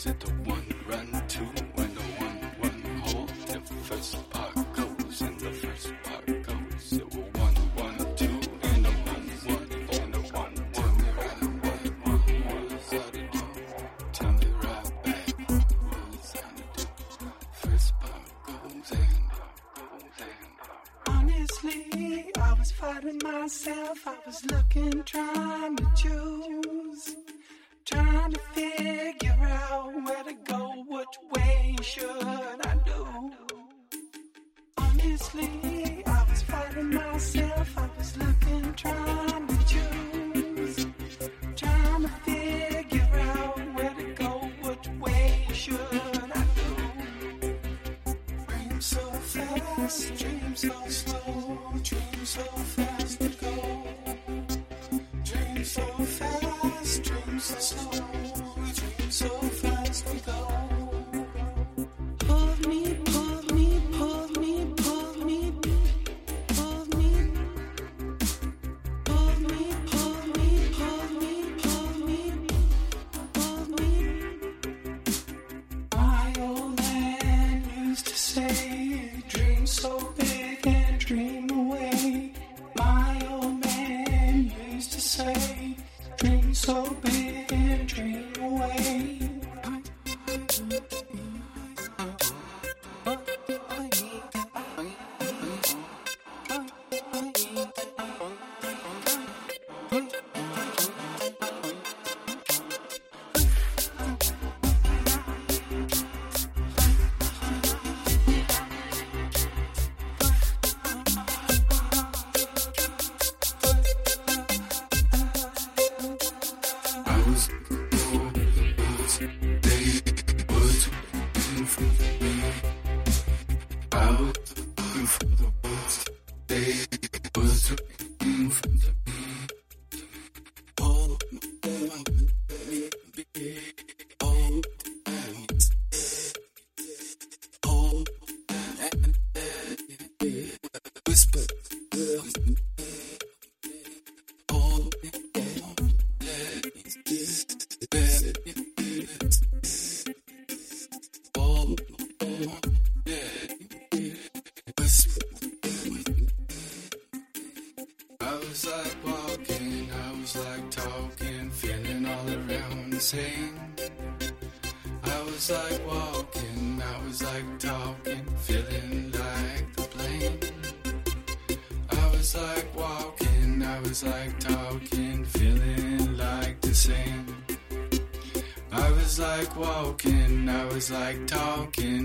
is it a one-run two and a one-one hole? The first part goes and the first part goes. It will 1-1-2 and a 1-1 and a 1-1. Tell me right away, what is that to do? Tell me right back, what is that to do? First part goes and honestly, I was fighting myself. I was looking, trying to choose. Trying to figure out where to go, which way should I do? Honestly, I was fighting myself, I was looking, trying to choose. Trying to figure out where to go, which way should I do? Dream so fast, dream so slow, dream so fast to go. Dream so fast, dream so slow, dream so fast we go. Hold me, hold me, hold me, hold me, hold me. Hold me, hold me, hold me, hold me, hold me. My old man used to say, dream so big and dream away. My old man used to say, dream so big and dream away.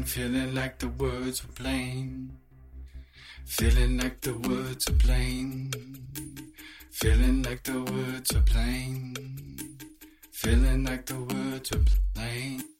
Feeling like the words were plain. Feeling like the words were plain. Feeling like the words were plain. Feeling like the words were plain.